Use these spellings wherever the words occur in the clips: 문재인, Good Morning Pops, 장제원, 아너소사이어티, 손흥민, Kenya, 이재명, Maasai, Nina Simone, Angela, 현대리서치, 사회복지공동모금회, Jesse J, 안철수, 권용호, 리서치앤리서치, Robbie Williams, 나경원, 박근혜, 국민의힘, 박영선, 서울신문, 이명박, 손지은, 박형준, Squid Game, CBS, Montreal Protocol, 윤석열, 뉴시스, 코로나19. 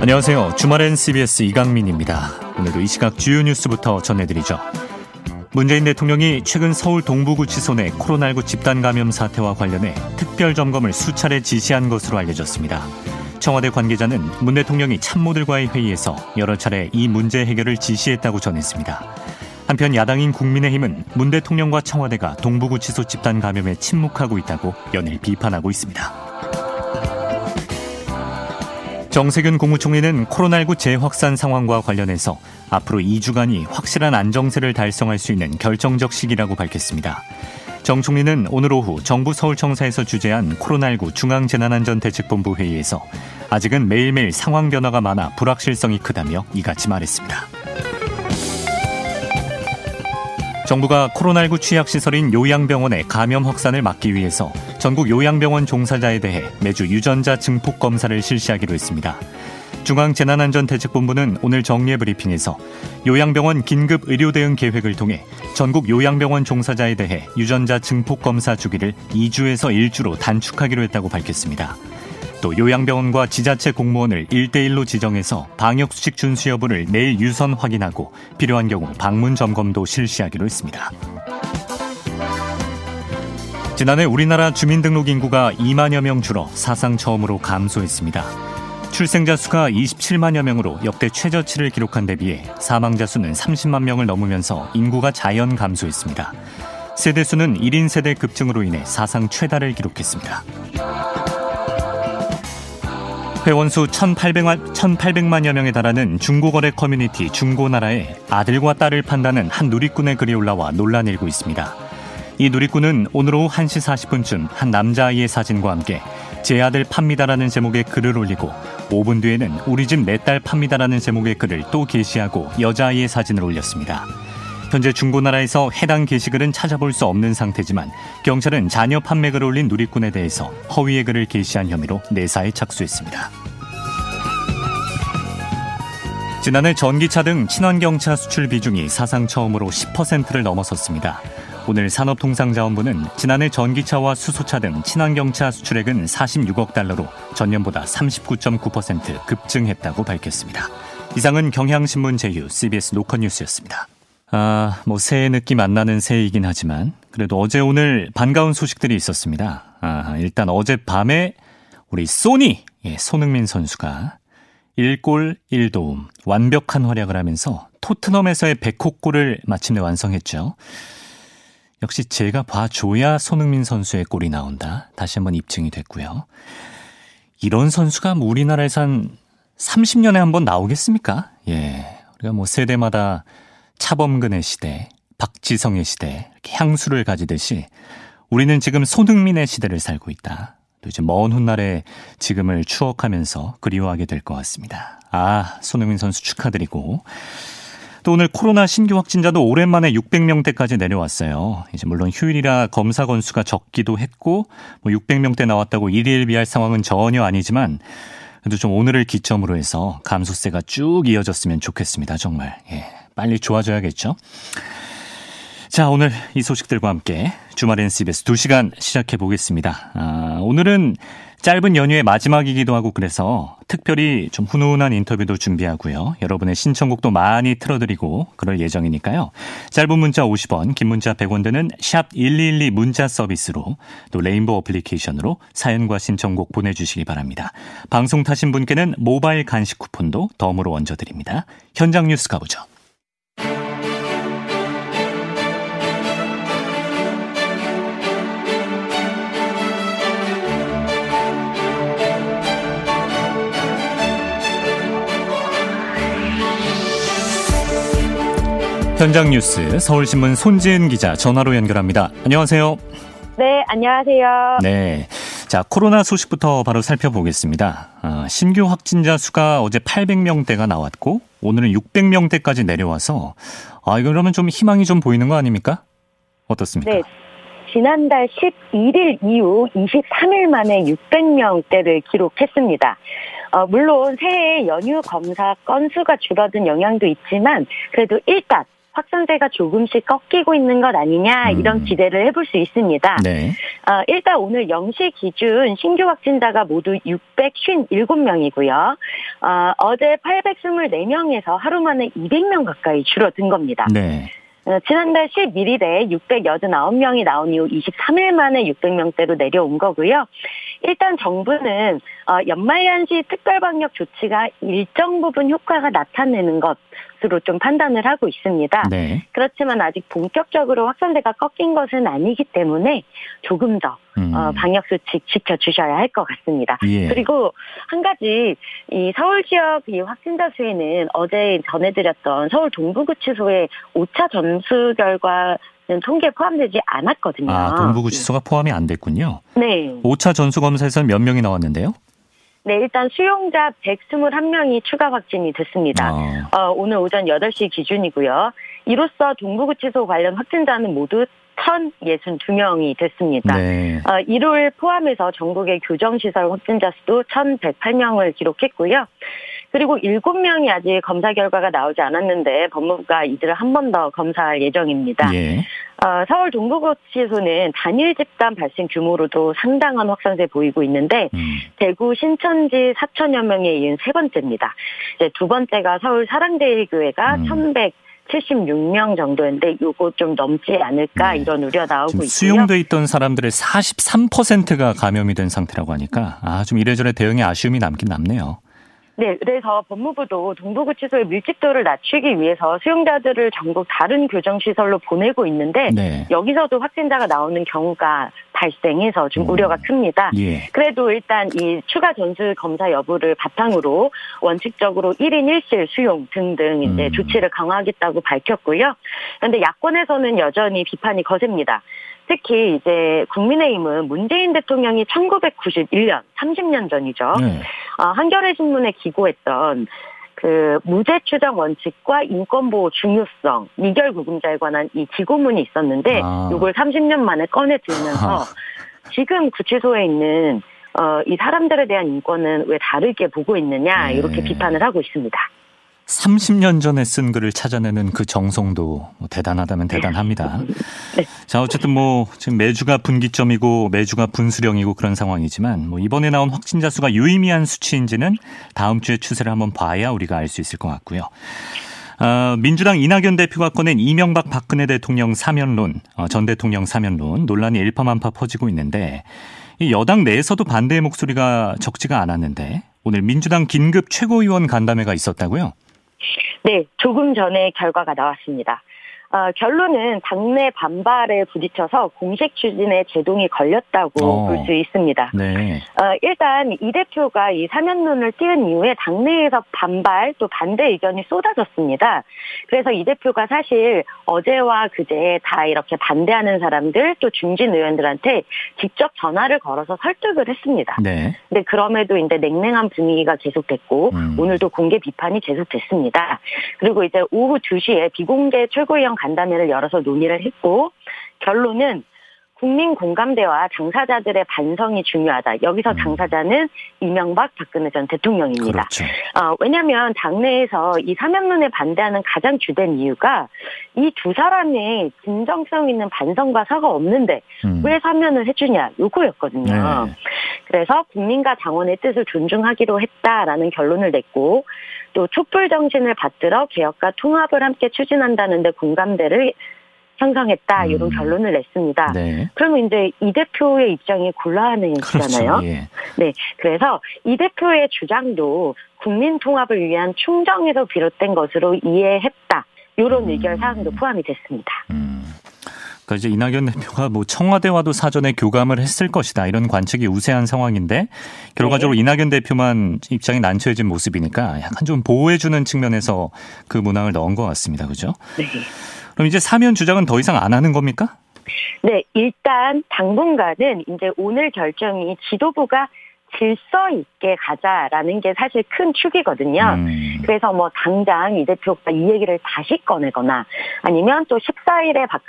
안녕하세요. 주말엔 CBS 이강민입니다. 오늘도 이 시각 주요 뉴스부터 전해드리죠. 문재인 대통령이 최근 서울 동부구치소 내 코로나19 집단감염 사태와 관련해 특별점검을 수차례 지시한 것으로 알려졌습니다. 청와대 관계자는 문 대통령이 참모들과의 회의에서 여러 차례 이 문제 해결을 지시했다고 전했습니다. 한편 야당인 국민의힘은 문 대통령과 청와대가 동부구치소 집단감염에 침묵하고 있다고 연일 비판하고 있습니다. 정세균 국무총리는 코로나19 재확산 상황과 관련해서 앞으로 2주간이 확실한 안정세를 달성할 수 있는 결정적 시기라고 밝혔습니다. 정 총리는 오늘 오후 정부 서울청사에서 주재한 코로나19 중앙재난안전대책본부 회의에서 아직은 매일매일 상황 변화가 많아 불확실성이 크다며 이같이 말했습니다. 정부가 코로나19 취약시설인 요양병원의 감염 확산을 막기 위해서 전국 요양병원 종사자에 대해 매주 유전자 증폭 검사를 실시하기로 했습니다. 중앙재난안전대책본부는 오늘 정례 브리핑에서 요양병원 긴급 의료대응 계획을 통해 전국 요양병원 종사자에 대해 유전자 증폭 검사 주기를 2주에서 1주로 단축하기로 했다고 밝혔습니다. 또 요양병원과 지자체 공무원을 1대1로 지정해서 방역수칙 준수 여부를 매일 유선 확인하고 필요한 경우 방문 점검도 실시하기로 했습니다. 지난해 우리나라 주민등록 인구가 2만여 명 줄어 사상 처음으로 감소했습니다. 출생자 수가 27만여 명으로 역대 최저치를 기록한 데 비해 사망자 수는 30만 명을 넘으면서 인구가 자연 감소했습니다. 세대 수는 1인 세대 급증으로 인해 사상 최다를 기록했습니다. 회원수 1,800만여 명에 달하는 중고거래 커뮤니티 중고나라에 아들과 딸을 판다는 한 누리꾼의 글이 올라와 논란이 일고 있습니다. 이 누리꾼은 오늘 오후 1시 40분쯤 한 남자아이의 사진과 함께 제 아들 팝니다라는 제목의 글을 올리고 5분 뒤에는 우리 집 내 딸 팝니다라는 제목의 글을 또 게시하고 여자아이의 사진을 올렸습니다. 현재 중고나라에서 해당 게시글은 찾아볼 수 없는 상태지만 경찰은 자녀 판매글을 올린 누리꾼에 대해서 허위의 글을 게시한 혐의로 내사에 착수했습니다. 지난해 전기차 등 친환경차 수출 비중이 사상 처음으로 10%를 넘어섰습니다. 오늘 산업통상자원부는 지난해 전기차와 수소차 등 친환경차 수출액은 46억 달러로 전년보다 39.9% 급증했다고 밝혔습니다. 이상은 경향신문 제휴 CBS 노컷뉴스였습니다. 새해 느낌 안 나는 새해이긴 하지만 그래도 어제 오늘 반가운 소식들이 있었습니다. 일단 어젯밤에 우리 소니 손흥민 선수가 1골 1도움 완벽한 활약을 하면서 토트넘에서의 100호골을 마침내 완성했죠. 역시 제가 봐줘야 손흥민 선수의 골이 나온다. 다시 한번 입증이 됐고요. 이런 선수가 우리나라에서 한 30년에 한번 나오겠습니까? 우리가 세대마다 차범근의 시대, 박지성의 시대, 이렇게 향수를 가지듯이 우리는 지금 손흥민의 시대를 살고 있다. 또 이제 먼 훗날에 지금을 추억하면서 그리워하게 될 것 같습니다. 손흥민 선수 축하드리고 또 오늘 코로나 신규 확진자도 오랜만에 600명대까지 내려왔어요. 이제 물론 휴일이라 검사 건수가 적기도 했고 600명대 나왔다고 일일 비할 상황은 전혀 아니지만 그래도 좀 오늘을 기점으로 해서 감소세가 쭉 이어졌으면 좋겠습니다. 정말 빨리 좋아져야겠죠. 자, 오늘 이 소식들과 함께 주말엔 CBS 2시간 시작해보겠습니다. 오늘은 짧은 연휴의 마지막이기도 하고 그래서 특별히 좀 훈훈한 인터뷰도 준비하고요. 여러분의 신청곡도 많이 틀어드리고 그럴 예정이니까요. 짧은 문자 50원, 긴 문자 100원 되는 샵 112 문자 서비스로 또 레인보우 어플리케이션으로 사연과 신청곡 보내주시기 바랍니다. 방송 타신 분께는 모바일 간식 쿠폰도 덤으로 얹어드립니다. 현장 뉴스 가보죠. 현장 뉴스 서울신문 손지은 기자 전화로 연결합니다. 안녕하세요. 네, 안녕하세요. 네, 자 코로나 소식부터 바로 살펴보겠습니다. 신규 확진자 수가 어제 800명대가 나왔고 오늘은 600명대까지 내려와서 이거 그러면 좀 희망이 좀 보이는 거 아닙니까? 어떻습니까? 네, 지난달 11일 이후 23일 만에 600명대를 기록했습니다. 물론 새해 연휴 검사 건수가 줄어든 영향도 있지만 그래도 일단 확산세가 조금씩 꺾이고 있는 것 아니냐 이런 기대를 해볼 수 있습니다. 네. 일단 오늘 0시 기준 신규 확진자가 모두 657명이고요. 어제 824명에서 하루 만에 200명 가까이 줄어든 겁니다. 네. 지난달 11일에 689명이 나온 이후 23일 만에 600명대로 내려온 거고요. 일단 정부는 연말연시 특별방역 조치가 일정 부분 효과가 나타내는 것으로 좀 판단을 하고 있습니다. 네. 그렇지만 아직 본격적으로 확산세가 꺾인 것은 아니기 때문에 조금 더 방역수칙 지켜주셔야 할 것 같습니다. 예. 그리고 한 가지 이 서울 지역 이 확진자 수에는 어제 전해드렸던 서울 동부구치소의 5차 점수 결과 통계에 포함되지 않았거든요. 아, 동부구치소가 포함이 안 됐군요. 네. 5차 전수검사에서는 몇 명이 나왔는데요? 네, 일단 수용자 121명이 추가 확진이 됐습니다. 오늘 오전 8시 기준이고요. 이로써 동부구치소 관련 확진자는 모두 1,062명이 됐습니다. 네. 일요일 포함해서 전국의 교정시설 확진자 수도 1,108명을 기록했고요. 그리고 7명이 아직 검사 결과가 나오지 않았는데 법무부가 이들을 한 번 더 검사할 예정입니다. 예. 서울 동부구치소는 단일 집단 발생 규모로도 상당한 확산세 보이고 있는데 대구 신천지 4천여 명에 이은 세 번째입니다. 이제 두 번째가 서울 사랑제일교회가 1,176명 정도인데 요거 좀 넘지 않을까 네. 이런 우려 나오고 있고요. 수용돼 있던 사람들의 43%가 감염이 된 상태라고 하니까 좀 이래저래 대응에 아쉬움이 남긴 남네요. 네, 그래서 법무부도 동부구치소의 밀집도를 낮추기 위해서 수용자들을 전국 다른 교정시설로 보내고 있는데 네. 여기서도 확진자가 나오는 경우가 발생해서 좀 우려가 큽니다. 예. 그래도 일단 이 추가 전수 검사 여부를 바탕으로 원칙적으로 1인 1실 수용 등등 이제 조치를 강화하겠다고 밝혔고요. 그런데 야권에서는 여전히 비판이 거셉니다. 특히 이제 국민의힘은 문재인 대통령이 1991년, 30년 전이죠. 네. 한겨레 신문에 기고했던 그 무죄 추정 원칙과 인권보호 중요성, 미결 구금자에 관한 이 기고문이 있었는데 이걸 30년 만에 꺼내 들면서 지금 구치소에 있는 이 사람들에 대한 인권은 왜 다르게 보고 있느냐 이렇게 비판을 하고 있습니다. 30년 전에 쓴 글을 찾아내는 그 정성도 대단하다면 대단합니다. 네. 자, 어쨌든 뭐 지금 매주가 분기점이고 매주가 분수령이고 그런 상황이지만 뭐 이번에 나온 확진자 수가 유의미한 수치인지는 다음 주의 추세를 한번 봐야 우리가 알 수 있을 것 같고요. 민주당 이낙연 대표가 꺼낸 이명박 박근혜 대통령 사면론, 전 대통령 사면론 논란이 일파만파 퍼지고 있는데 이 여당 내에서도 반대의 목소리가 적지가 않았는데 오늘 민주당 긴급 최고위원 간담회가 있었다고요? 네, 조금 전에 결과가 나왔습니다. 결론은 당내 반발에 부딪혀서 공식 추진에 제동이 걸렸다고 볼 수 있습니다. 네. 일단 이 대표가 이 사면론을 띄운 이후에 당내에서 반발 또 반대 의견이 쏟아졌습니다. 그래서 이 대표가 사실 어제와 그제 다 이렇게 반대하는 사람들 또 중진 의원들한테 직접 전화를 걸어서 설득을 했습니다. 네. 근데 그럼에도 이제 냉랭한 분위기가 계속됐고 오늘도 공개 비판이 계속됐습니다. 그리고 이제 오후 2시에 비공개 최고위원 간담회를 열어서 논의를 했고 결론은 국민 공감대와 당사자들의 반성이 중요하다. 여기서 당사자는 이명박 박근혜 전 대통령입니다. 그렇죠. 왜냐하면 당내에서 이 사면론에 반대하는 가장 주된 이유가 이 두 사람의 진정성 있는 반성과 사과 없는데 왜 사면을 해주냐 요거였거든요. 네. 그래서 국민과 당원의 뜻을 존중하기로 했다라는 결론을 냈고 또 촛불 정신을 받들어 개혁과 통합을 함께 추진한다는 데 공감대를 형성했다 이런 결론을 냈습니다. 네. 그러면 이제 이 대표의 입장이 곤란해지잖아요. 그렇죠. 예. 네, 그래서 이 대표의 주장도 국민 통합을 위한 충정에서 비롯된 것으로 이해했다. 이런 의결 사항도 포함이 됐습니다. 그러니까 이제 이낙연 대표가 뭐 청와대와도 사전에 교감을 했을 것이다 이런 관측이 우세한 상황인데 결과적으로 네. 이낙연 대표만 입장이 난처해진 모습이니까 약간 좀 보호해주는 측면에서 그 문항을 넣은 것 같습니다. 그렇죠? 네. 그럼 이제 사면 주장은 더 이상 안 하는 겁니까? 네, 일단 당분간은 이제 오늘 결정이 지도부가 질서 있게 가자라는 게 사실 큰 축이거든요. 그래서 뭐 당장 이 대표가 이 얘기를 다시 꺼내거나 아니면 또 14일에 박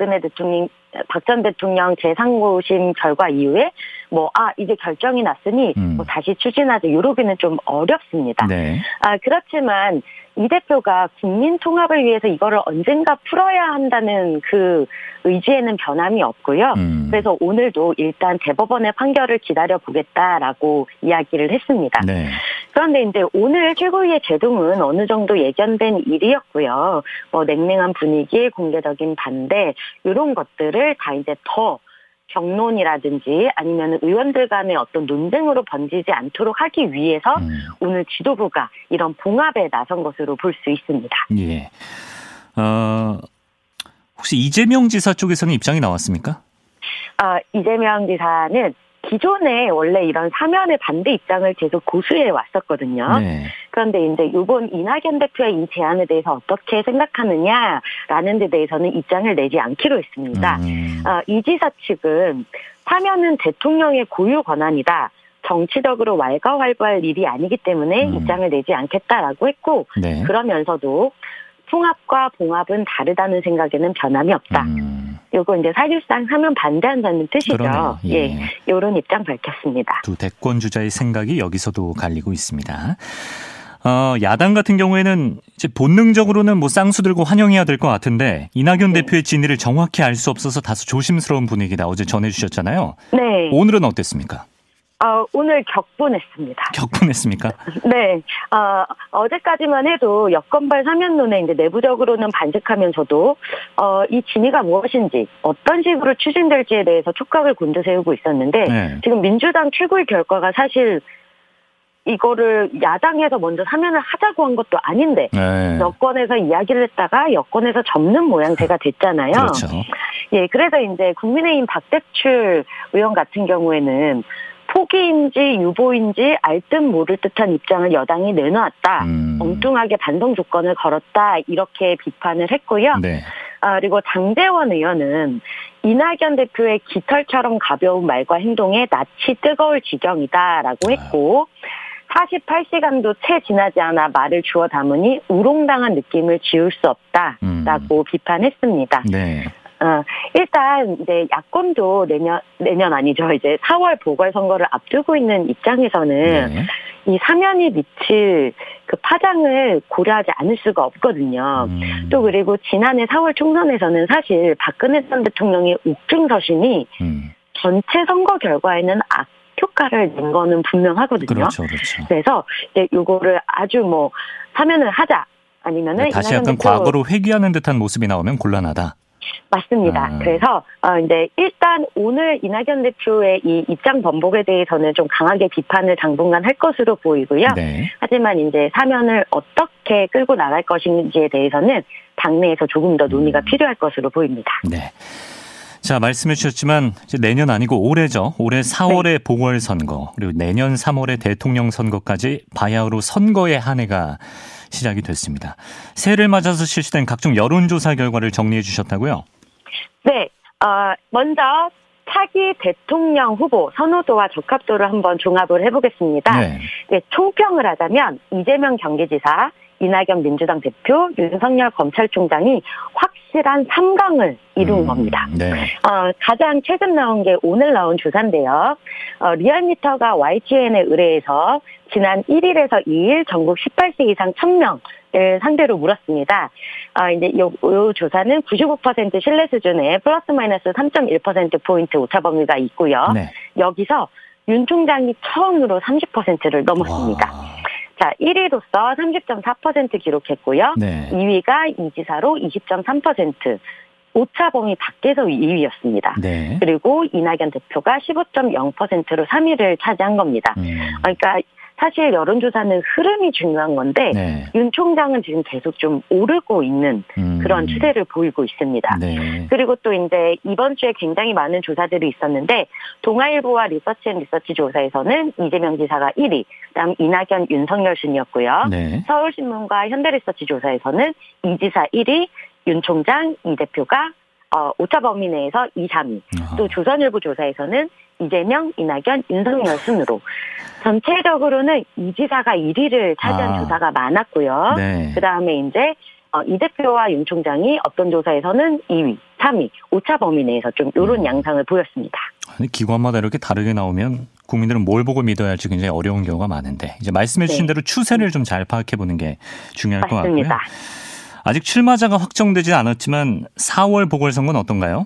전 대통령 재상고심 결과 이후에 뭐, 이제 결정이 났으니 뭐 다시 추진하자. 이러기는 좀 어렵습니다. 네. 그렇지만 이 대표가 국민 통합을 위해서 이거를 언젠가 풀어야 한다는 그 의지에는 변함이 없고요. 그래서 오늘도 일단 대법원의 판결을 기다려보겠다라고 이야기를 했습니다. 네. 그런데 이제 오늘 최고위의 제동은 어느 정도 예견된 일이었고요. 뭐 냉랭한 분위기, 공개적인 반대 이런 것들을 다 이제 더 경론이라든지 아니면 의원들 간의 어떤 논쟁으로 번지지 않도록 하기 위해서 오늘 지도부가 이런 봉합에 나선 것으로 볼 수 있습니다. 예. 혹시 이재명 지사 쪽에서는 입장이 나왔습니까? 이재명 지사는 기존에 원래 이런 사면의 반대 입장을 계속 고수해 왔었거든요. 네. 그런데 이제 이번 이낙연 대표의 이 제안에 대해서 어떻게 생각하느냐라는 데 대해서는 입장을 내지 않기로 했습니다. 이 지사 측은 사면은 대통령의 고유 권한이다. 정치적으로 왈가왈부할 일이 아니기 때문에 입장을 내지 않겠다라고 했고 네. 그러면서도 통합과 봉합은 다르다는 생각에는 변함이 없다. 요거 이제 사실상 하면 반대한다는 뜻이죠. 그러네요. 예. 요런 입장 밝혔습니다. 두 대권 주자의 생각이 여기서도 갈리고 있습니다. 야당 같은 경우에는 이제 본능적으로는 뭐 쌍수 들고 환영해야 될 것 같은데 이낙연 네. 대표의 진위를 정확히 알 수 없어서 다소 조심스러운 분위기다. 어제 전해주셨잖아요. 네. 오늘은 어땠습니까? 오늘 격분했습니다. 격분했습니까? 네. 어제까지만 해도 여건발 사면론에 이제 내부적으로는 반색하면서도, 이 진위가 무엇인지, 어떤 식으로 추진될지에 대해서 촉각을 곤두세우고 있었는데, 네. 지금 민주당 최고위 결과가 사실 이거를 야당에서 먼저 사면을 하자고 한 것도 아닌데, 네. 여권에서 이야기를 했다가 여권에서 접는 모양새가 됐잖아요. 그렇죠. 예, 그래서 이제 국민의힘 박대출 의원 같은 경우에는 포기인지 유보인지 알 듯 모를 듯한 입장을 여당이 내놓았다. 엉뚱하게 반성 조건을 걸었다. 이렇게 비판을 했고요. 네. 그리고 장제원 의원은 이낙연 대표의 깃털처럼 가벼운 말과 행동에 낯이 뜨거울 지경이다라고 했고 48시간도 채 지나지 않아 말을 주워 담으니 우롱당한 느낌을 지울 수 없다라고 비판했습니다. 네. 일단 이제 야권도 내년 아니죠. 이제 4월 보궐선거를 앞두고 있는 입장에서는 네. 이 사면이 미칠 그 파장을 고려하지 않을 수가 없거든요. 또 그리고 지난해 4월 총선에서는 사실 박근혜 전 대통령의 옥중 서신이 전체 선거 결과에는 악효과를 낸 거는 분명하거든요. 그렇죠, 그렇죠. 그래서 이제 요거를 아주 뭐 사면을 하자 아니면은 다시 약간 과거로 회귀하는 듯한 모습이 나오면 곤란하다. 맞습니다. 그래서 이제 일단 오늘 이낙연 대표의 이 입장 번복에 대해서는 좀 강하게 비판을 당분간 할 것으로 보이고요. 네. 하지만 이제 사면을 어떻게 끌고 나갈 것인지에 대해서는 당내에서 조금 더 논의가 필요할 것으로 보입니다. 네. 자, 말씀해 주셨지만 이제 내년 아니고 올해죠. 올해 4월에 네. 보궐선거 그리고 내년 3월에 대통령 선거까지 바야흐로 선거의 한 해가 시작이 됐습니다. 새해를 맞아서 실시된 각종 여론조사 결과를 정리해 주셨다고요? 네. 먼저 차기 대통령 후보 선호도와 적합도를 한번 종합을 해보겠습니다. 네. 네, 총평을 하자면 이재명 경기지사, 이낙연 민주당 대표, 윤석열 검찰총장이 확실한 3강을 이룬 겁니다. 네. 가장 최근 나온 게 오늘 나온 조사인데요. 리얼미터가 YTN에 의뢰해서 지난 1일에서 2일 전국 18세 이상 1,000명을 상대로 물었습니다. 이제 요 조사는 95% 신뢰 수준에 플러스 마이너스 3.1%포인트 오차 범위가 있고요. 네. 여기서 윤 총장이 처음으로 30%를 넘었습니다. 와. 자, 1위로서 30.4% 기록했고요. 네. 2위가 이 지사로 20.3%. 오차 범위 밖에서 2위였습니다. 네. 그리고 이낙연 대표가 15.0%로 3위를 차지한 겁니다. 그러니까 사실 여론조사는 흐름이 중요한 건데 네. 윤 총장은 지금 계속 좀 오르고 있는 그런 추세를 보이고 있습니다. 네. 그리고 또 이제 이번 주에 굉장히 많은 조사들이 있었는데 동아일보와 리서치앤리서치 조사에서는 이재명 지사가 1위, 그다음 이낙연, 윤석열 순이었고요. 네. 서울신문과 현대리서치 조사에서는 이 지사 1위, 윤 총장, 이 대표가 오차 범위 내에서 2, 3위. 또 조선일보 조사에서는 이재명, 이낙연, 윤석열 순으로 전체적으로는 이 지사가 1위를 차지한 조사가 많았고요. 네. 그다음에 이제 이 대표와 윤 총장이 어떤 조사에서는 2위, 3위, 오차 범위 내에서 좀 이런 양상을 보였습니다. 아니, 기관마다 이렇게 다르게 나오면 국민들은 뭘 보고 믿어야 할지 굉장히 어려운 경우가 많은데 이제 말씀해 주신 대로 추세를 좀 잘 파악해보는 게 중요할 맞습니다. 것 같고요. 아직 출마자가 확정되지 않았지만 4월 보궐선거는 어떤가요?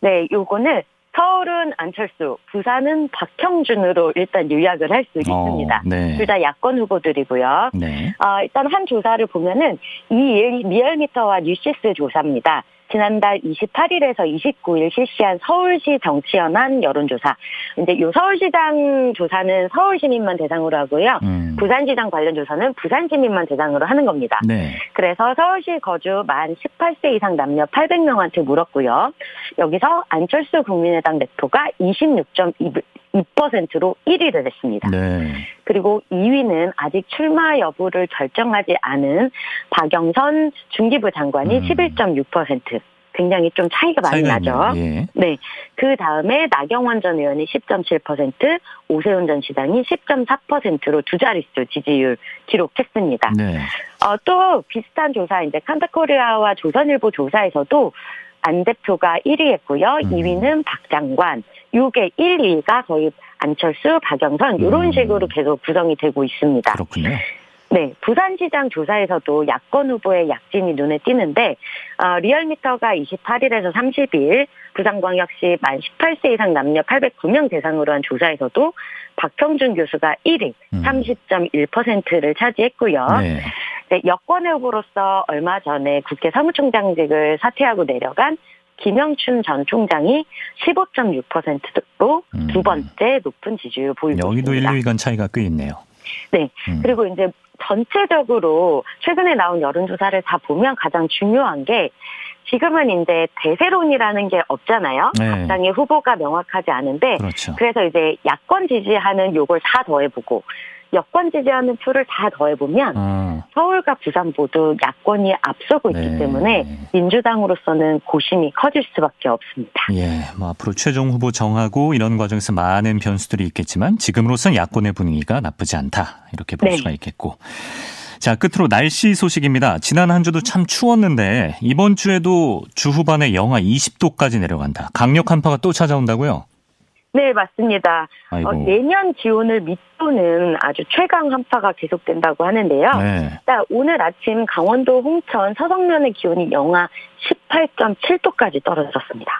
네, 요거는 서울은 안철수, 부산은 박형준으로 일단 요약을 할 수 있습니다. 네. 둘 다 야권 후보들이고요. 네. 일단 한 조사를 보면은 이 리얼미터와 뉴시스 조사입니다. 지난달 28일에서 29일 실시한 서울시 정치연한 여론조사. 이제 요 서울시장 조사는 서울시민만 대상으로 하고요. 부산시장 관련 조사는 부산시민만 대상으로 하는 겁니다. 네. 그래서 서울시 거주 만 18세 이상 남녀 800명한테 물었고요. 여기서 안철수 국민의당 대표가 26.2%로 1위를 했습니다. 네. 그리고 2위는 아직 출마 여부를 결정하지 않은 박영선 중기부 장관이 11.6%. 굉장히 좀 차이가 많이 나죠. 예. 네. 그 다음에 나경원 전 의원이 10.7%, 오세훈 전 시장이 10.4%로 두 자릿수 지지율 기록했습니다. 네. 또 비슷한 조사, 이제 칸타코리아와 조선일보 조사에서도 안 대표가 1위 했고요. 2위는 박 장관. 요게 1, 2위가 거의 안철수, 박영선 이런 식으로 계속 구성이 되고 있습니다. 그렇군요. 네, 부산시장 조사에서도 야권 후보의 약진이 눈에 띄는데 리얼미터가 28일에서 30일 부산광역시 만 18세 이상 남녀 809명 대상으로 한 조사에서도 박형준 교수가 1위 30.1%를 차지했고요. 네. 네, 여권의 후보로서 얼마 전에 국회 사무총장직을 사퇴하고 내려간 김영춘 전 총장이 15.6%로 두 번째 높은 지지율을 보이고 여기도 있습니다. 여기도 1, 2위간 차이가 꽤 있네요. 네. 그리고 이제 전체적으로 최근에 나온 여론조사를 다 보면 가장 중요한 게 지금은 이제 대세론이라는 게 없잖아요. 네. 당의 후보가 명확하지 않은데 그렇죠. 그래서 이제 야권 지지하는 요걸 다 더해보고 여권 지지하는 표를 다 더해보면 서울과 부산 모두 야권이 앞서고 있기 네. 때문에 민주당으로서는 고심이 커질 수밖에 없습니다. 예, 뭐 앞으로 최종 후보 정하고 이런 과정에서 많은 변수들이 있겠지만 지금으로선 야권의 분위기가 나쁘지 않다 이렇게 볼 네. 수가 있겠고. 자, 끝으로 날씨 소식입니다. 지난 한 주도 참 추웠는데 이번 주에도 주 후반에 영하 20도까지 내려간다. 강력한 파가 또 찾아온다고요? 네, 맞습니다. 내년 기온을 밑도는 아주 최강 한파가 계속된다고 하는데요. 네. 일단 오늘 아침 강원도 홍천 서성면의 기온이 영하 18.7도까지 떨어졌습니다.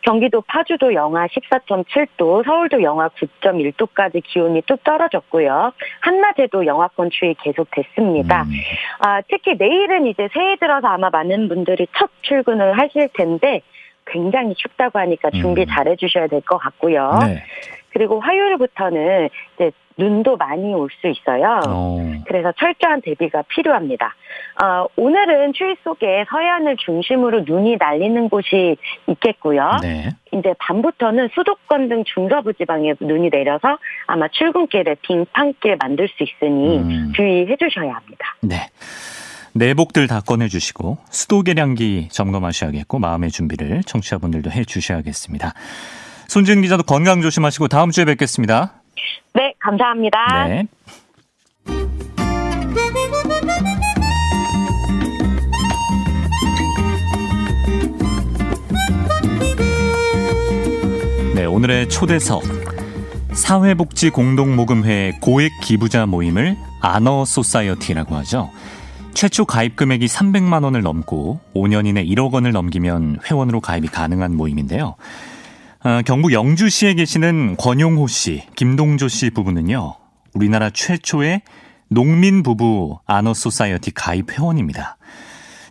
경기도 파주도 영하 14.7도, 서울도 영하 9.1도까지 기온이 또 떨어졌고요. 한낮에도 영하권 추위 계속됐습니다. 특히 내일은 이제 새해 들어서 아마 많은 분들이 첫 출근을 하실 텐데 굉장히 춥다고 하니까 준비 잘 해주셔야 될 것 같고요. 네. 그리고 화요일부터는 이제 눈도 많이 올 수 있어요. 그래서 철저한 대비가 필요합니다. 오늘은 추위 속에 서해안을 중심으로 눈이 날리는 곳이 있겠고요. 네. 이제 밤부터는 수도권 등 중서부 지방에 눈이 내려서 아마 출근길에 빙판길 만들 수 있으니 주의해 주셔야 합니다. 네. 내복들 다 꺼내주시고 수도계량기 점검하셔야겠고 마음의 준비를 청취자분들도 해주셔야겠습니다. 손지은 기자도 건강 조심하시고 다음 주에 뵙겠습니다. 네, 감사합니다. 네. 네, 오늘의 초대석 사회복지공동모금회 고액 기부자 모임을 아너소사이어티라고 하죠. 최초 가입 금액이 300만 원을 넘고 5년 이내 1억 원을 넘기면 회원으로 가입이 가능한 모임인데요. 경북 영주시에 계시는 권용호 씨, 김동조 씨 부부는요. 우리나라 최초의 농민 부부 아너소사이어티 가입 회원입니다.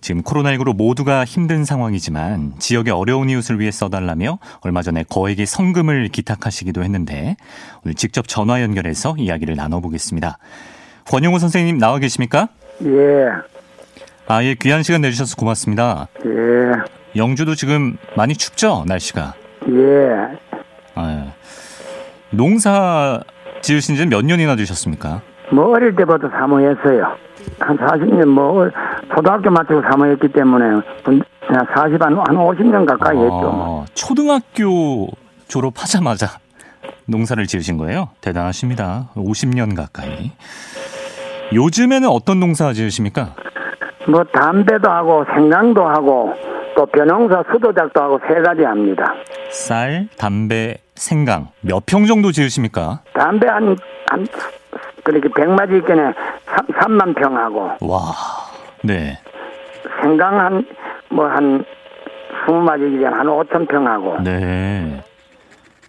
지금 코로나19로 모두가 힘든 상황이지만 지역의 어려운 이웃을 위해 써달라며 얼마 전에 거액의 성금을 기탁하시기도 했는데 오늘 직접 전화 연결해서 이야기를 나눠보겠습니다. 권용호 선생님 나와 계십니까? 예. 아, 예, 귀한 시간 내주셔서 고맙습니다. 예. 영주도 지금 많이 춥죠, 날씨가? 예. 아, 농사 지으신 지는 몇 년이나 되셨습니까? 뭐, 어릴 때부터 사모했어요. 한 40년, 뭐, 초등학교 마치고 사모했기 때문에, 40, 한 50년 가까이 했죠. 초등학교 졸업하자마자? 농사를 지으신 거예요? 대단하십니다. 50년 가까이. 요즘에는 어떤 농사 지으십니까? 뭐 담배도 하고 생강도 하고 또 벼농사 수도작도 하고 세 가지 합니다. 쌀, 담배, 생강 몇 평 정도 지으십니까? 담배 한 그렇게 100마지 있겠네. 3만 평 하고. 와, 네. 생강 한 20마지 이제 한 5천 평 하고. 네.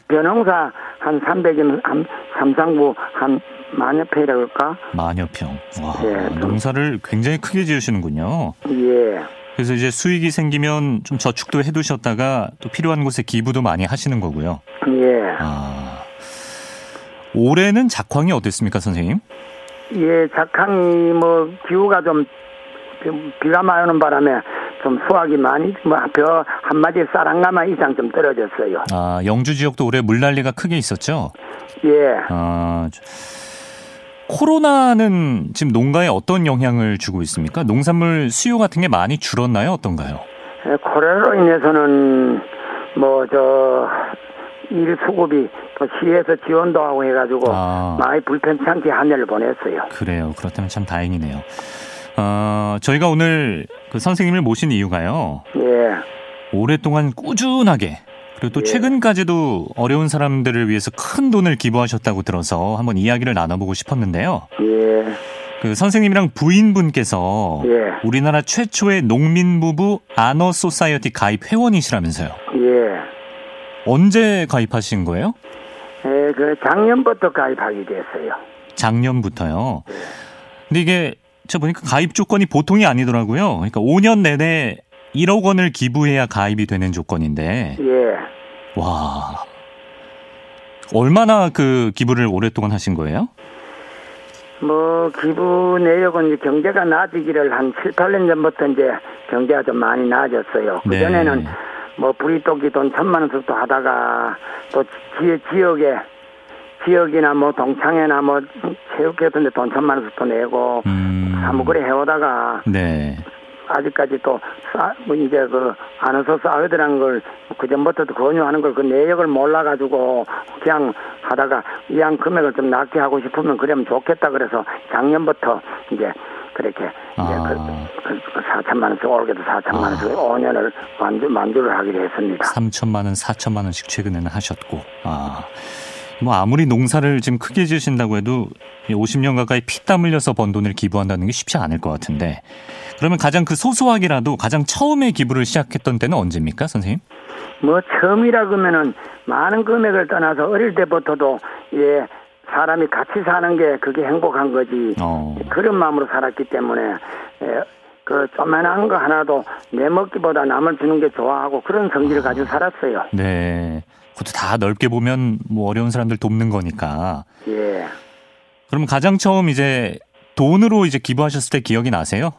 벼농사 한 300이면 한 삼상부 한 만여 평이라고 할까? 만여 평. 와, 예, 농사를 굉장히 크게 지으시는군요. 예. 그래서 이제 수익이 생기면 좀 저축도 해두셨다가 또 필요한 곳에 기부도 많이 하시는 거고요. 예. 아, 올해는 작황이 어땠습니까, 선생님? 예, 작황이 뭐 기후가 좀 비가 많이 오는 바람에 좀 수확이 많이 뭐 벼 한 마디 쌀 한 가마 이상 좀 떨어졌어요. 아, 영주 지역도 올해 물난리가 크게 있었죠? 예. 아, 코로나는 지금 농가에 어떤 영향을 주고 있습니까? 농산물 수요 같은 게 많이 줄었나요? 어떤가요? 예, 코로나로 인해서는 뭐 일 수급이 또 시에서 지원도 하고 해가지고 많이 불편찮게 한 해를 보냈어요. 그래요. 그렇다면 참 다행이네요. 저희가 오늘 그 선생님을 모신 이유가요. 예. 오랫동안 꾸준하게 그리고 또 예. 최근까지도 어려운 사람들을 위해서 큰 돈을 기부하셨다고 들어서 한번 이야기를 나눠보고 싶었는데요. 예. 그 선생님이랑 부인분께서 예. 우리나라 최초의 농민부부 아너소사이어티 가입 회원이시라면서요. 예. 언제 가입하신 거예요? 예, 그 작년부터 가입하게 됐어요. 작년부터요. 예. 근데 이게 저 보니까 가입 조건이 보통이 아니더라고요. 그러니까 5년 내내 1억 원을 기부해야 가입이 되는 조건인데. 예. 와. 얼마나 그 기부를 오랫동안 하신 거예요? 뭐 기부 내역은 이제 경제가 나아지기를 한 7, 8년 전부터 이제 경제가 좀 많이 나아졌어요. 그 전에는 네. 뭐 불이토기 돈 1,000만 원씩도 하다가 또 지역이나 뭐 동창회나 뭐 체육회 같은 데 돈 1,000만 원씩도 내고 사무그래 해오다가 네. 아직까지 또 이제 그 안에서 싸우더라는 걸 그전부터 권유하는 걸 그 내역을 몰라가지고 그냥 하다가 이왕 금액을 좀 낮게 하고 싶으면 그러면 좋겠다 그래서 작년부터 이제 그렇게 이제 4천만 원씩 올해도 4천만 원씩 5년을 만주를 하기로 했습니다. 3천만 원, 4천만 원씩 최근에는 하셨고. 아. 뭐 아무리 농사를 지금 크게 지으신다고 해도 50년 가까이 피땀 흘려서 번 돈을 기부한다는 게 쉽지 않을 것 같은데 그러면 가장 그 소소하게라도 가장 처음에 기부를 시작했던 때는 언제입니까, 선생님? 뭐 처음이라 그러면은 많은 금액을 떠나서 어릴 때부터도 예 사람이 같이 사는 게 그게 행복한 거지 그런 마음으로 살았기 때문에 예, 그 조만한 거 하나도 내 먹기보다 남을 주는 게 좋아하고 그런 성질을 가지고 살았어요. 네. 그것도 다 넓게 보면 뭐 어려운 사람들 돕는 거니까. 예. 그럼 가장 처음 이제 돈으로 이제 기부하셨을 때 기억이 나세요?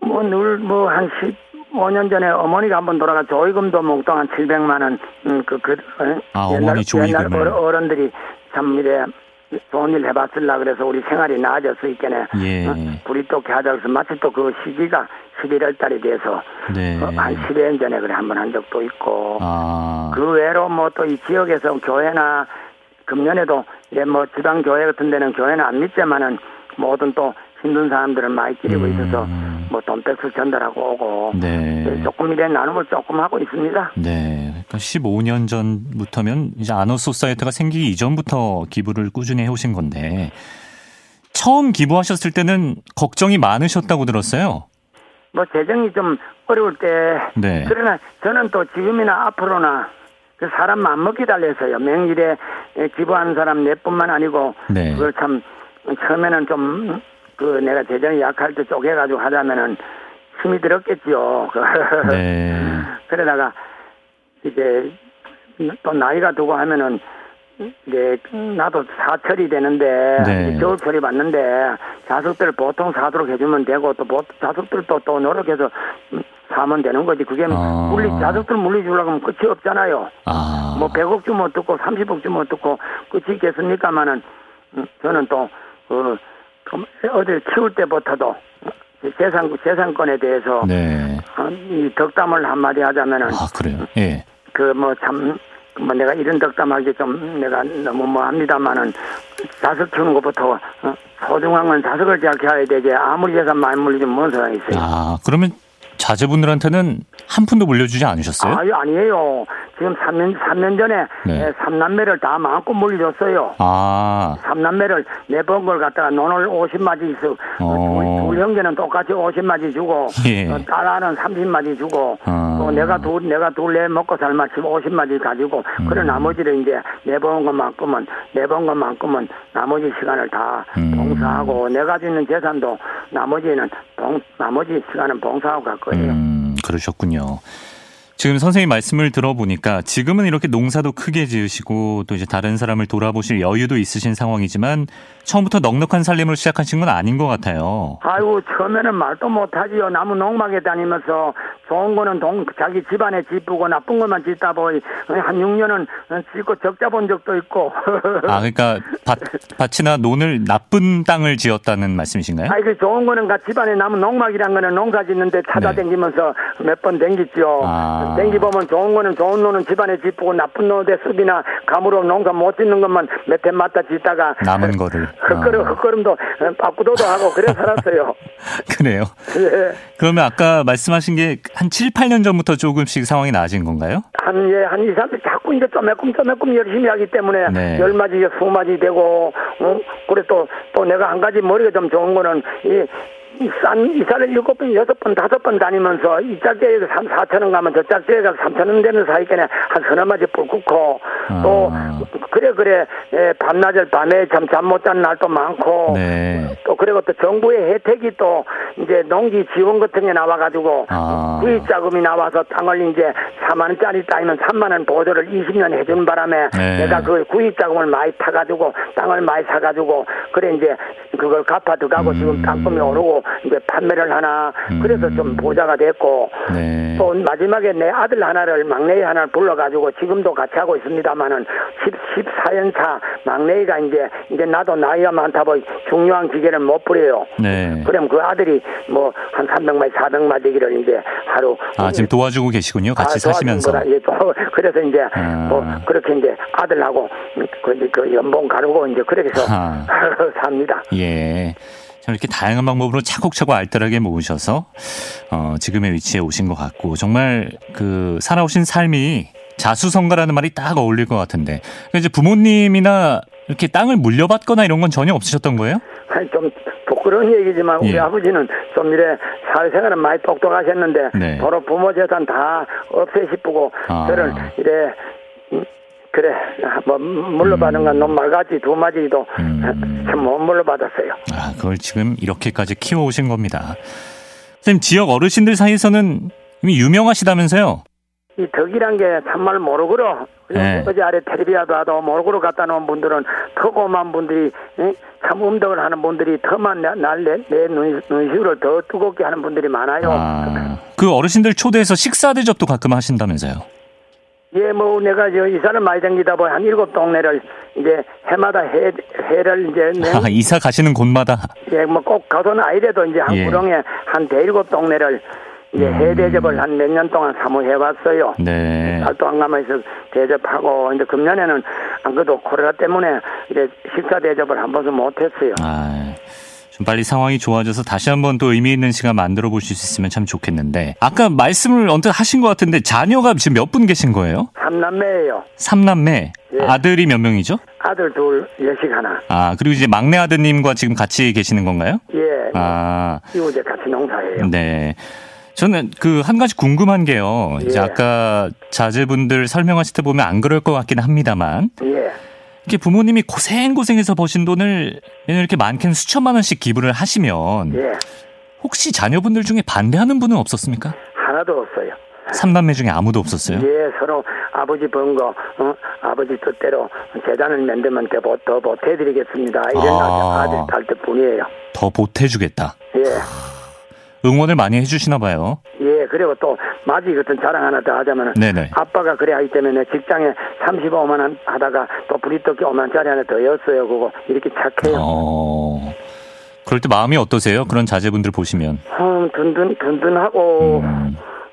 뭐 한 15년 전에 어머니가 한번 돌아가 조의금도 몽땅 한 700만 원 어머니 조의금을 옛날 어른들이 참 이래 좋은 일 해봤을라 그래서 우리 생활이 나아졌을 있겠네. 예. 우리 또 하자고 해서 마치 또 그 시기가 11월 달에 돼서 네. 한 10년 전에 그래 한번 한 적도 있고 그 외로 뭐 또 이 지역에서 교회나 금년에도 이제 뭐 지방 교회 같은 데는 교회는 안 믿지만은 모든 또 힘든 사람들은 많이 끼리고 있어서 뭐 돈백수 전달하고 오고 네. 조금 이래 나눔을 조금 하고 있습니다. 네, 그러니까 15년 전부터면 이제 아너소사이어티가 생기기 이전부터 기부를 꾸준히 해오신 건데 처음 기부하셨을 때는 걱정이 많으셨다고 들었어요. 뭐 재정이 좀 어려울 때 네. 그러나 저는 또 지금이나 앞으로나 그 사람 맘먹기 달려서요. 명일에 기부하는 사람 내뿐만 아니고 네. 그걸 참 처음에는 좀 그 내가 재정이 약할 때 쪼개가지고 하자면은 힘이 들었겠지요. 네. 그러다가 이제 또 나이가 두고 하면은 이제 나도 사철이 되는데 네. 겨울철이 맞는데 자식들 보통 사도록 해주면 되고 또 자식들도 또 노력해서 사면 되는 거지. 그게 자식들 물리주려고 하면 끝이 없잖아요. 뭐 100억 주면 어떻고 30억 주면 어떻고 끝이 있겠습니까만은 저는 또 어딜 키울 때부터도 재산권에 대해서 네. 이 덕담을 한마디 하자면은 그래요. 예. 그 뭐 참 뭐 내가 이런 덕담하기 좀 내가 너무 뭐 합니다만은 자석 키우는 것부터 소중한 건 자석을 잘 키워야 되지 아무리 예산 많이 물리면 뭔 소용이 있어요. 아, 그러면 자제분들한테는 한 푼도 물려주지 않으셨어요? 아니에요. 지금 3년 전에 네. 3남매를 다 마음껏 물려줬어요. 아. 3남매를 내번 걸 갖다가 논을 50마지 있어. 둘 형제는 똑같이 50마지 주고, 예. 딸 하나는 30마지 주고, 또 내가 둘 내 먹고 살 마침 50마지 가지고, 그런 나머지를 이제 내번 것만큼은, 나머지 시간을 다 봉사하고, 내가 짓는 재산도 나머지 시간은 봉사하고 갈 거예요. 그러셨군요. 지금 선생님 말씀을 들어보니까 지금은 이렇게 농사도 크게 지으시고 또 이제 다른 사람을 돌아보실 여유도 있으신 상황이지만 처음부터 넉넉한 살림으로 시작하신 건 아닌 것 같아요. 아이고, 처음에는 말도 못하지요. 남은 농막에 다니면서 좋은 거는 자기 집안에 짓고 나쁜 것만 짓다 보니 한 6년은 짓고 적자 본 적도 있고. 아, 그러니까 밭이나 논을 나쁜 땅을 지었다는 말씀이신가요? 아이, 그 좋은 거는 집안에 남은 농막이란 거는 농사 짓는데 찾아다니면서 네. 몇 번 댕겼죠. 아. 댕기보면 좋은 거는 좋은 논은 집안에 짓고 나쁜 논에 숲이나 감으로 농사 못 짓는 것만 몇 해 맞다 짓다가 남은 거를 흙걸음도 바꾸도도 하고 그래 살았어요. 그래요? 예. 그러면 아까 말씀하신 게 한 7, 8년 전부터 조금씩 상황이 나아진 건가요? 한 2, 3년 자꾸 이제 쪼매꿈 열심히 하기 때문에 네. 10마지, 20마지 되고 그래서 또 내가 한 가지 머리가 좀 좋은 거는 이사를 7번, 6번, 5번 다니면서 이 짝대에 4,000원 가면 저 짝대에 3,000원 되는 사이간에 한 서너 마디 뿔 굽고 또 그래 밤낮을 밤에 잠 못 자는 날도 많고 네. 또 그리고 또 정부의 혜택이 또 이제 농지 지원 같은 게 나와가지고 구입자금이 나와서 땅을 이제 4만원짜리 따이면 3만원 보조를 20년 해준 바람에 네. 내가 그 구입자금을 많이 타가지고 땅을 많이 사가지고 그래 이제 그걸 갚아 들어가고 지금 땅금이 오르고 이제 판매를 하나 그래서 좀 보좌가 됐고 네. 또 마지막에 내 아들 하나를 막내 하나를 불러가지고 지금도 같이 하고 있습니다만은 14년차 막내가 이제 나도 나이가 많다 보니 중요한 기계를 못 부려요. 네. 그럼 그 아들이 뭐 한 300마리 400마리 기를 이제 하루 지금 도와주고 계시군요. 같이 사시면서 그래서 이제 뭐 그렇게 이제 아들하고 그 연봉 가르고 이제 그렇게 해서 삽니다. 예. 참 이렇게 다양한 방법으로 차곡차곡 알뜰하게 모으셔서 지금의 위치에 오신 것 같고 정말 그 살아오신 삶이 자수성가라는 말이 딱 어울릴 것 같은데 이제 부모님이나 이렇게 땅을 물려받거나 이런 건 전혀 없으셨던 거예요? 아니, 좀 부끄러운 얘기지만 우리 예. 아버지는 좀 이래 사회생활은 많이 똑똑하셨는데 네. 도로 부모 재산 다 없애시고 저를 이래 그래 뭐 물러받은 건 놈 말같이 두 마지도 참 못 물러받았어요. 아, 그걸 지금 이렇게까지 키워오신 겁니다. 선생님, 지역 어르신들 사이에서는 이미 유명하시다면서요? 이 덕이란 게 참말 모르고로 네. 어제 아래 텔레비아도 하도 모르고로 갖다 놓은 분들은 더고만 분들이 참 음덕을 하는 분들이 더만 내 눈시울을 더 뜨겁게 하는 분들이 많아요. 아, 그 어르신들 초대해서 식사 대접도 가끔 하신다면서요? 예, 뭐, 내가 이사를 많이 다니다 보니 한 7 동네를 이제 해마다 해를 이제. 아, 이사 가시는 곳마다? 예, 뭐 꼭 가서는 아니래도 이제 한 구렁에 한 7 동네를 이제 해 대접을 한 몇 년 동안 사무해왔어요. 네. 달도 안 가면서 대접하고, 이제 금년에는 안 그래도 코로나 때문에 이제 식사 대접을 한 번도 못했어요. 아, 좀 빨리 상황이 좋아져서 다시 한번 또 의미 있는 시간 만들어 보실 수 있으면 참 좋겠는데 아까 말씀을 언뜻 하신 것 같은데 자녀가 지금 몇 분 계신 거예요? 3남매예요. 3남매. 예. 아들이 몇 명이죠? 아들 둘, 여식 하나. 아, 그리고 이제 막내 아드님과 지금 같이 계시는 건가요? 예. 아, 이거 이제 같이 농사예요. 네. 저는 그 한 가지 궁금한 게요. 예. 이제 아까 자제분들 설명하실 때 보면 안 그럴 것 같긴 합니다만. 예. 이렇게 부모님이 고생해서 버신 돈을 이렇게 많게는 수천만 원씩 기부를 하시면 예. 혹시 자녀분들 중에 반대하는 분은 없었습니까? 하나도 없어요. 3남매 중에 아무도 없었어요? 예, 서로 아버지 번 거, 아버지 뜻대로 재단을 만들면 더 보태드리겠습니다. 이런 아들 딸들 뿐이에요. 더 보태주겠다. 예. 응원을 많이 해주시나 봐요. 예, 그리고 또 마지 같은 자랑 하나 더 하자면 아빠가 그래 하기 때문에 직장에 35만 원 하다가 또 부리떡기 5만원짜리 하나 더 였어요. 그거 이렇게 착해요. 그럴 때 마음이 어떠세요? 그런 자제분들 보시면. 든든하고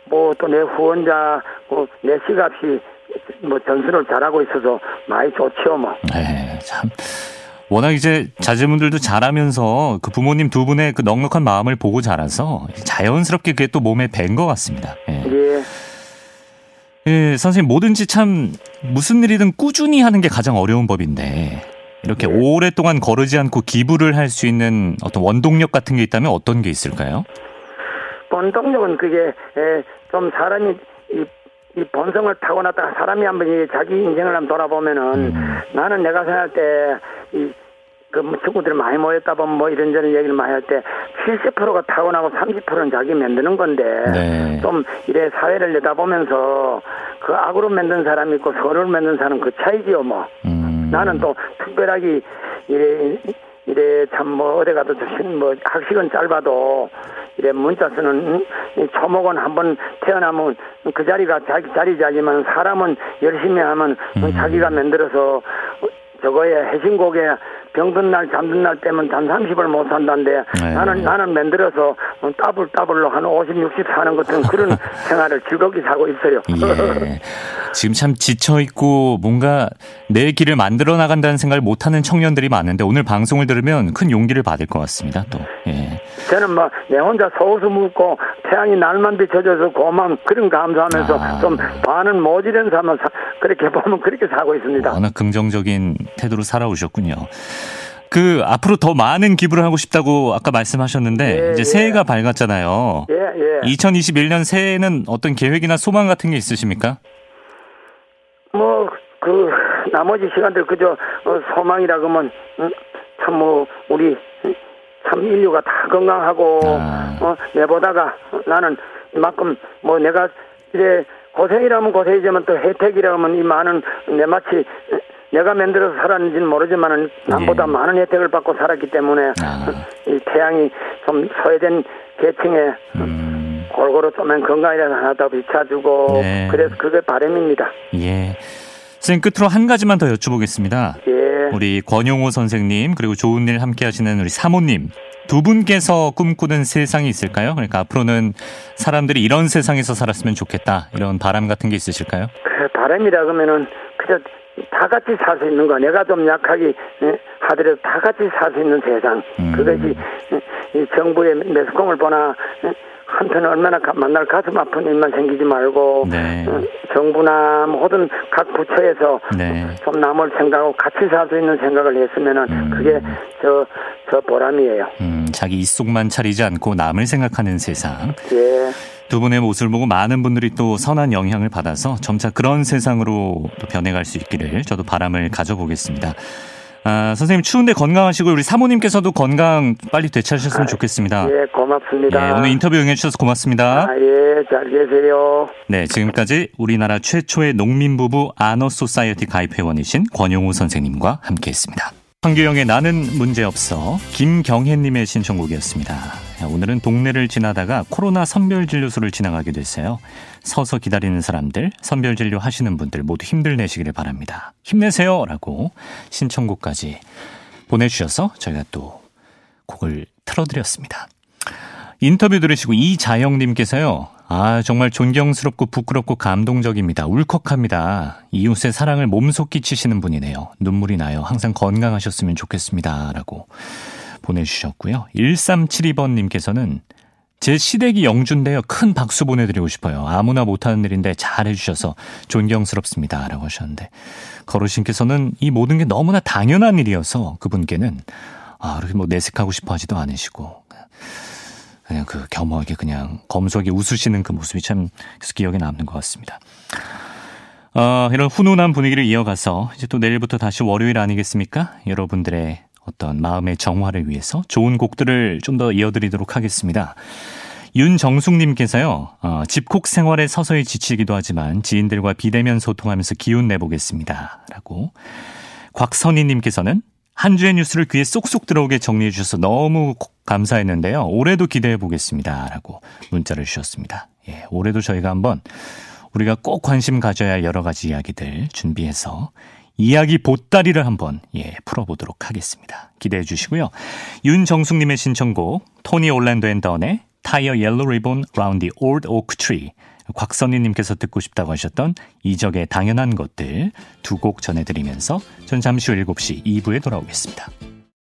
뭐 또 내 후원자 내 시값이 뭐 전수를 잘하고 있어서 많이 좋지요 뭐. 네, 참. 워낙 이제 자제분들도 자라면서 그 부모님 두 분의 그 넉넉한 마음을 보고 자라서 자연스럽게 그게 또 몸에 밴 것 같습니다. 예. 예. 예, 선생님, 뭐든지 참 무슨 일이든 꾸준히 하는 게 가장 어려운 법인데 이렇게 예. 오랫동안 거르지 않고 기부를 할 수 있는 어떤 원동력 같은 게 있다면 어떤 게 있을까요? 원동력은 그게 좀 사람이 이 본성을 타고났다가 사람이 한번 자기 인생을 한번 돌아보면은 나는 내가 생각할 때 이 그 친구들이 많이 모였다 보면 뭐 이런저런 얘기를 많이 할 때 70%가 타고나고 30%는 자기 만드는 건데 네. 좀 이래 사회를 내다보면서 그 악으로 만든 사람이 있고 선으로 만든 사람은 그 차이지요 뭐. 나는 또 특별하게 이래 참 뭐 어디 가도 뭐 학식은 짧아도 이래 문자 쓰는 초목은 한번 태어나면 그 자리가 자기 자리지만 사람은 열심히 하면 자기가 만들어서 저거에 해신곡에 병든 날 잠든 날 때문에 단 30을 못 산다는데 네. 나는 만들어서 따블따블로 한 50, 60 사는 것처럼 그런 생활을 즐겁게 사고 있어요. 예. 지금 참 지쳐있고 뭔가 내 길을 만들어 나간다는 생각을 못하는 청년들이 많은데 오늘 방송을 들으면 큰 용기를 받을 것 같습니다. 또 예. 저는 뭐 내 혼자 소수 묵고 태양이 날만 비춰줘서 고마운 그런 감사하면서 좀 반은 모지른 삶을 그렇게 보면 그렇게 사고 있습니다. 워낙 긍정적인 태도로 살아오셨군요. 그 앞으로 더 많은 기부를 하고 싶다고 아까 말씀하셨는데 예, 이제 새해가 예. 밝았잖아요. 예, 예. 2021년 새해에는 어떤 계획이나 소망 같은 게 있으십니까? 뭐 그 나머지 시간들 그저 소망이라 그러면 참 뭐 우리 참 인류가 다 건강하고 내보다가 나는 이만큼 뭐 내가 이제 고생이라면 고생이지만 또 혜택이라면 이 많은 내마치 내가 만들어서 살았는지는 모르지만은 남보다 네. 많은 혜택을 받고 살았기 때문에 이 태양이 좀 소외된 계층에 골고루 쪼맨 건강이라도 하나 더 비춰주고 네. 그래서 그게 바람입니다. 예. 선생님 끝으로 한 가지만 더 여쭤보겠습니다. 예. 우리 권용호 선생님 그리고 좋은 일 함께 하시는 우리 사모님 두 분께서 꿈꾸는 세상이 있을까요? 그러니까 앞으로는 사람들이 이런 세상에서 살았으면 좋겠다 이런 바람 같은 게 있으실까요? 그 바람이라 그러면은 그저 다 같이 살 수 있는 거 내가 좀 약하게 하더라도 다 같이 살 수 있는 세상 그것이 이 정부의 매스컴을 보나 한편 얼마나 만날 가슴 아픈 일만 생기지 말고 네. 정부나 모든 각 부처에서 네. 좀 남을 생각하고 같이 살 수 있는 생각을 했으면은 그게 저 보람이에요. 자기 입속만 차리지 않고 남을 생각하는 세상. 예. 두 분의 모습을 보고 많은 분들이 또 선한 영향을 받아서 점차 그런 세상으로 또 변해갈 수 있기를 저도 바람을 가져보겠습니다. 아, 선생님 추운데 건강하시고 우리 사모님께서도 건강 빨리 되찾으셨으면 좋겠습니다. 예, 고맙습니다. 예, 오늘 인터뷰 응해주셔서 고맙습니다. 아, 예, 잘 계세요. 네, 지금까지 우리나라 최초의 농민부부 아너소사이어티 가입회원이신 권용호 선생님과 함께했습니다. 황규영의 나는 문제없어 김경혜님의 신청곡이었습니다. 오늘은 동네를 지나다가 코로나 선별진료소를 지나가게 됐어요. 서서 기다리는 사람들, 선별진료 하시는 분들 모두 힘내시기를 바랍니다. 힘내세요 라고 신청곡까지 보내주셔서 저희가 또 곡을 틀어드렸습니다. 인터뷰 들으시고 이자영님께서요. 아 정말 존경스럽고 부끄럽고 감동적입니다. 울컥합니다. 이웃의 사랑을 몸소 끼치시는 분이네요. 눈물이 나요. 항상 건강하셨으면 좋겠습니다. 라고 보내주셨고요. 1372번님께서는 제 시댁이 영주인데요. 큰 박수 보내드리고 싶어요. 아무나 못하는 일인데 잘해주셔서 존경스럽습니다. 라고 하셨는데 거르신께서는 이 모든 게 너무나 당연한 일이어서 그분께는 그렇게 뭐 내색하고 싶어 하지도 않으시고 그냥 그 겸허하게 그냥 검소하게 웃으시는 그 모습이 참 계속 기억에 남는 것 같습니다. 이런 훈훈한 분위기를 이어가서 이제 또 내일부터 다시 월요일 아니겠습니까? 여러분들의 어떤 마음의 정화를 위해서 좋은 곡들을 좀 더 이어드리도록 하겠습니다. 윤정숙님께서요. 집콕 생활에 서서히 지치기도 하지만 지인들과 비대면 소통하면서 기운 내보겠습니다. 라고 곽선희님께서는 한 주의 뉴스를 귀에 쏙쏙 들어오게 정리해 주셔서 너무 감사했는데요. 올해도 기대해 보겠습니다. 라고 문자를 주셨습니다. 예, 올해도 저희가 한번 우리가 꼭 관심 가져야 할 여러 가지 이야기들 준비해서 이야기 보따리를 한번 풀어보도록 하겠습니다. 기대해 주시고요. 윤정숙님의 신청곡 토니 올랜드 앤 던의 타이어 옐로 리본 라운드 디 올드 오크 트리 곽선희님께서 듣고 싶다고 하셨던 이적의 당연한 것들 두 곡 전해드리면서 전 잠시 후 7시 2부에 돌아오겠습니다.